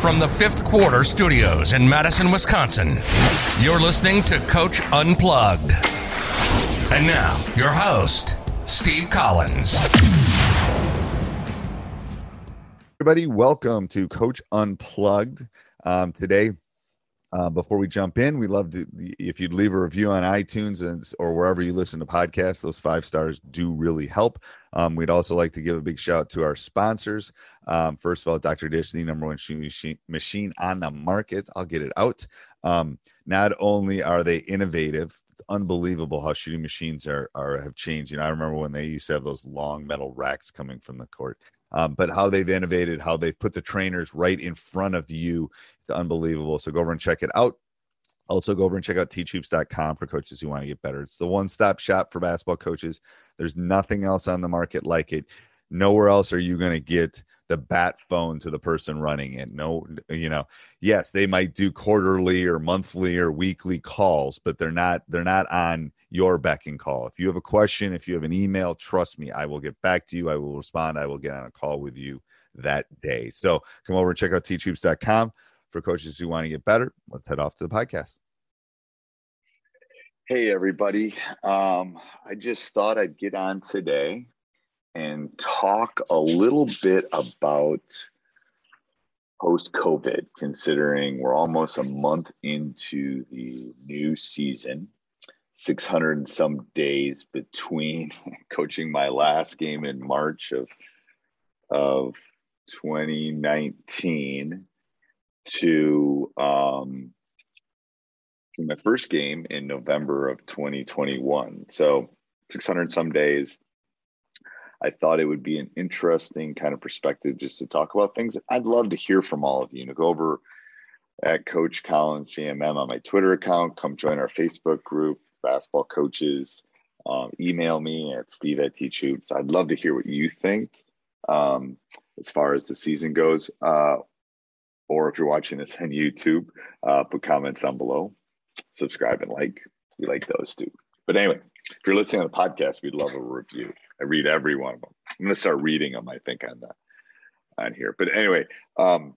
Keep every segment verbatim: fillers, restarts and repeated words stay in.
From the Fifth Quarter Studios in Madison, Wisconsin, you're listening to Coach Unplugged. And now, your host, Steve Collins. Everybody, welcome to Coach Unplugged. Um, today, uh, before we jump in, we'd love to, if you'd leave a review on iTunes and, or wherever you listen to podcasts. Those five stars do really help. Um, we'd also like to give a big shout out to our sponsors. Um, first of all, Doctor Dish, the number one shooting machine, machine on the market. I'll get it out. Um, not only are they innovative, unbelievable how shooting machines are, are have changed. You know, I remember when they used to have those long metal racks coming from the court, um, but how they've innovated, how they've put the trainers right in front of you. It's unbelievable. So go over and check it out. Also, go over and check out teach hoops dot com for coaches who want to get better. It's the one-stop shop for basketball coaches. There's nothing else on the market like it. Nowhere else are you going to get the bat phone to the person running it. No, you know, yes, they might do quarterly or monthly or weekly calls, but they're not they're not on your beck and call. If you have a question, if you have an email, trust me, I will get back to you. I will respond. I will get on a call with you that day. So come over and check out teach hoops dot com. For coaches who want to get better, let's head off to the podcast. Hey, everybody. Um, I just thought I'd get on today and talk a little bit about post-COVID, considering we're almost a month into the new season, six hundred and some days between coaching my last game in March of, of twenty nineteen. To um, my first game in November of twenty twenty-one. So six hundred some days. I thought it would be an interesting kind of perspective just to talk about things. I'd love to hear from all of you. You know, go over at Coach Collins G M M on my Twitter account. Come join our Facebook group, Basketball Coaches. Um, email me at Steve at Teach Hoops. I'd love to hear what you think um, as far as the season goes. Uh, Or if you're watching this on YouTube, uh, put comments down below, subscribe and like. We like those too. But anyway, if you're listening on the podcast, we'd love a review. I read every one of them. I'm going to start reading them, I think, on that on here. But anyway, um,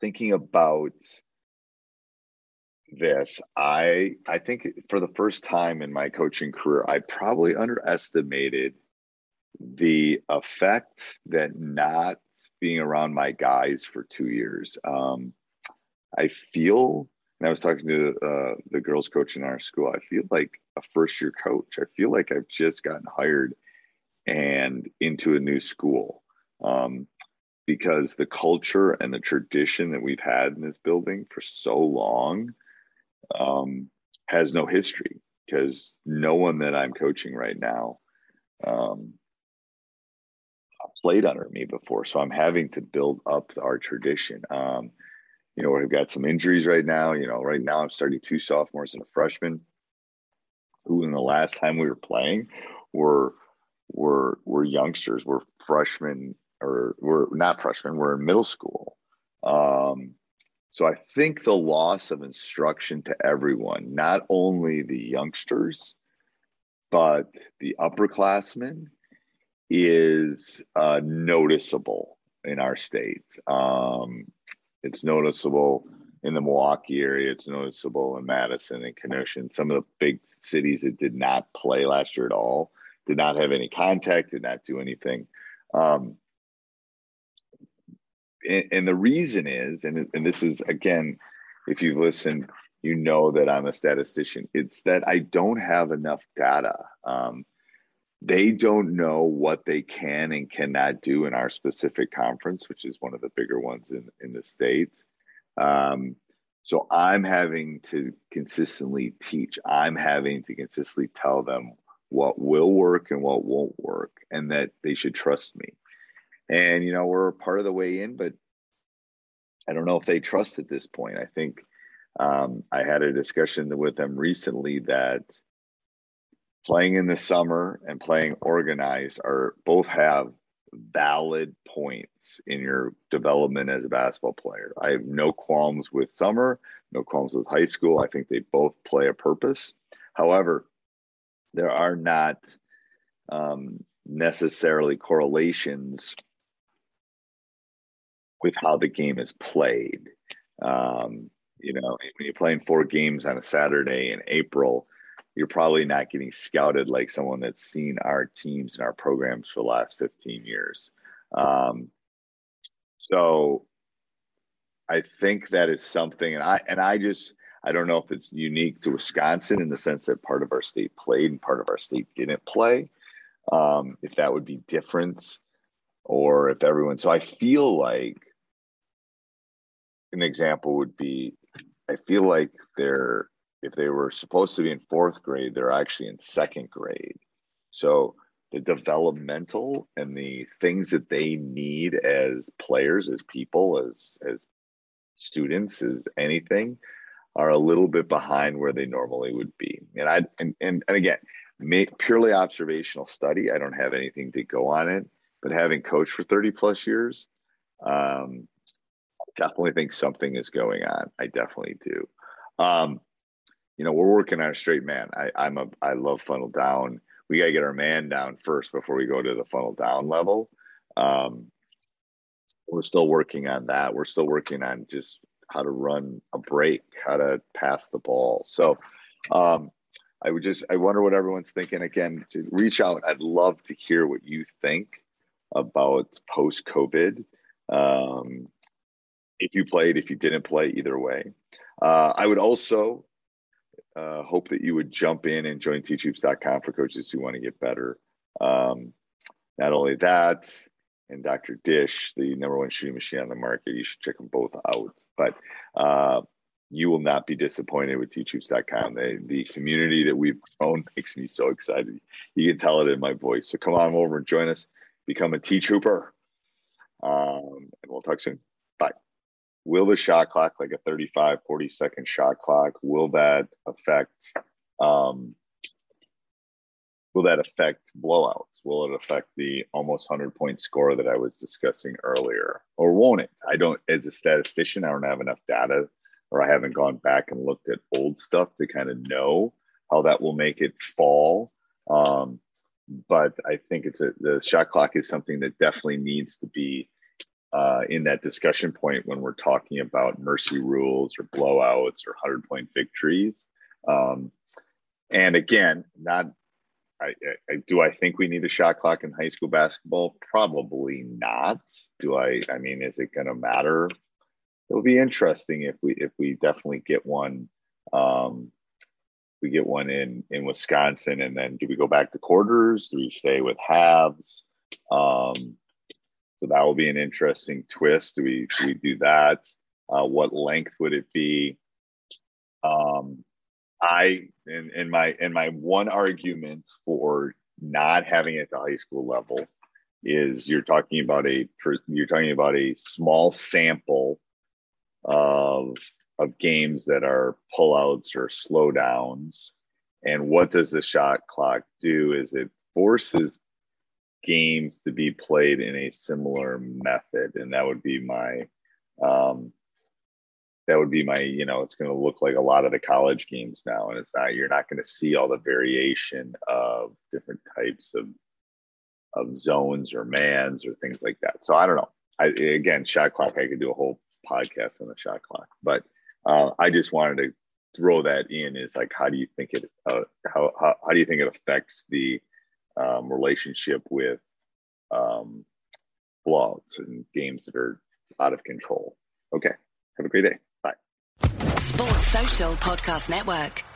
thinking about this, I I think for the first time in my coaching career, I probably underestimated the effect that not being around my guys for two years. Um, I feel, and I was talking to uh, the girls coach in our school, I feel like a first year coach. I feel like I've just gotten hired and into a new school um, because the culture and the tradition that we've had in this building for so long um, has no history, because no one that I'm coaching right now um, played under me before. So I'm having to build up our tradition. Um, you know, we've got some injuries right now. You know, right now I'm starting two sophomores and a freshman who in the last time we were playing were, were, were youngsters, were freshmen, or were not freshmen, were in middle school. Um, so I think the loss of instruction to everyone, not only the youngsters, but the upperclassmen, is uh, noticeable in our state. Um, it's noticeable in the Milwaukee area. It's noticeable in Madison and Kenosha. And some of the big cities that did not play last year at all, did not have any contact, did not do anything. Um, and, and the reason is, and, and this is, again, if you've listened, you know that I'm a statistician. It's that I don't have enough data. Um, they don't know what they can and cannot do in our specific conference, which is one of the bigger ones in, in the States. Um, so I'm having to consistently teach. I'm having to consistently tell them what will work and what won't work, and that they should trust me. And, you know, we're part of the way in, but I don't know if they trust at this point. I think um, I had a discussion with them recently that playing in the summer and playing organized are both have valid points in your development as a basketball player. I have no qualms with summer, no qualms with high school. I think they both play a purpose. However, there are not um, necessarily correlations with how the game is played. Um, you know, when you're playing four games on a Saturday in April, you're probably not getting scouted like someone that's seen our teams and our programs for the last fifteen years. Um, so I think that is something, and I, and I just, I don't know if it's unique to Wisconsin in the sense that part of our state played and part of our state didn't play, um, if that would be different or if everyone, so I feel like an example would be, I feel like they're, if they were supposed to be in fourth grade, they're actually in second grade. So the developmental and the things that they need as players, as people, as as students, as anything, are a little bit behind where they normally would be. And I and and, and again, make purely observational study. I don't have anything to go on it, but having coached for thirty plus years, um, I definitely think something is going on. I definitely do. Um, You know, we're working on a straight man. I, I'm a, I love funnel down. We got to get our man down first before we go to the funnel down level. Um, we're still working on that. We're still working on just how to run a break, how to pass the ball. So um, I would just, I wonder what everyone's thinking. Again, to reach out. I'd love to hear what you think about post-COVID. Um, if you played, if you didn't play, either way. Uh, I would also Uh, hope that you would jump in and join teach hoops dot com for coaches who want to get better. Um, not only that, and Doctor Dish, the number one shooting machine on the market, you should check them both out. But uh, you will not be disappointed with teach hoops dot com. They, the community that we've grown makes me so excited. You can tell it in my voice. So come on over and join us. Become a Teach Hooper. Um, and we'll talk soon. Bye. Will the shot clock, like a thirty-five, forty second shot clock, will that affect um, will that affect blowouts? Will it affect the almost one hundred point score that I was discussing earlier? Or won't it? I don't, as a statistician, I don't have enough data, or I haven't gone back and looked at old stuff to kind of know how that will make it fall. Um, but I think it's a, the shot clock is something that definitely needs to be Uh, in that discussion point when we're talking about mercy rules or blowouts or one hundred point victories. Um, and again, not I, I, do I think we need a shot clock in high school basketball? Probably not. Do I? I mean, is it going to matter? It'll be interesting if we if we definitely get one. Um, we get one in in Wisconsin, and then do we go back to quarters? Do we stay with halves? Um, So that will be an interesting twist. Do we, do we do that? Uh, what length would it be? Um, I, in, in my, in my one argument for not having it at the high school level is you're talking about a, you're talking about a small sample of, of games that are pullouts or slowdowns. And what does the shot clock do? Is it forces games to be played in a similar method, and that would be my um that would be my you know it's going to look like a lot of the college games now, and it's not, you're not going to see all the variation of different types of of zones or mans or things like that. So I don't know, I again, shot clock, I could do a whole podcast on the shot clock, but uh I just wanted to throw that in. Is like, how do you think it uh, how, how how do you think it affects the Um, relationship with um, blowouts and games that are out of control. Okay. Have a great day. Bye. Sports Social Podcast Network.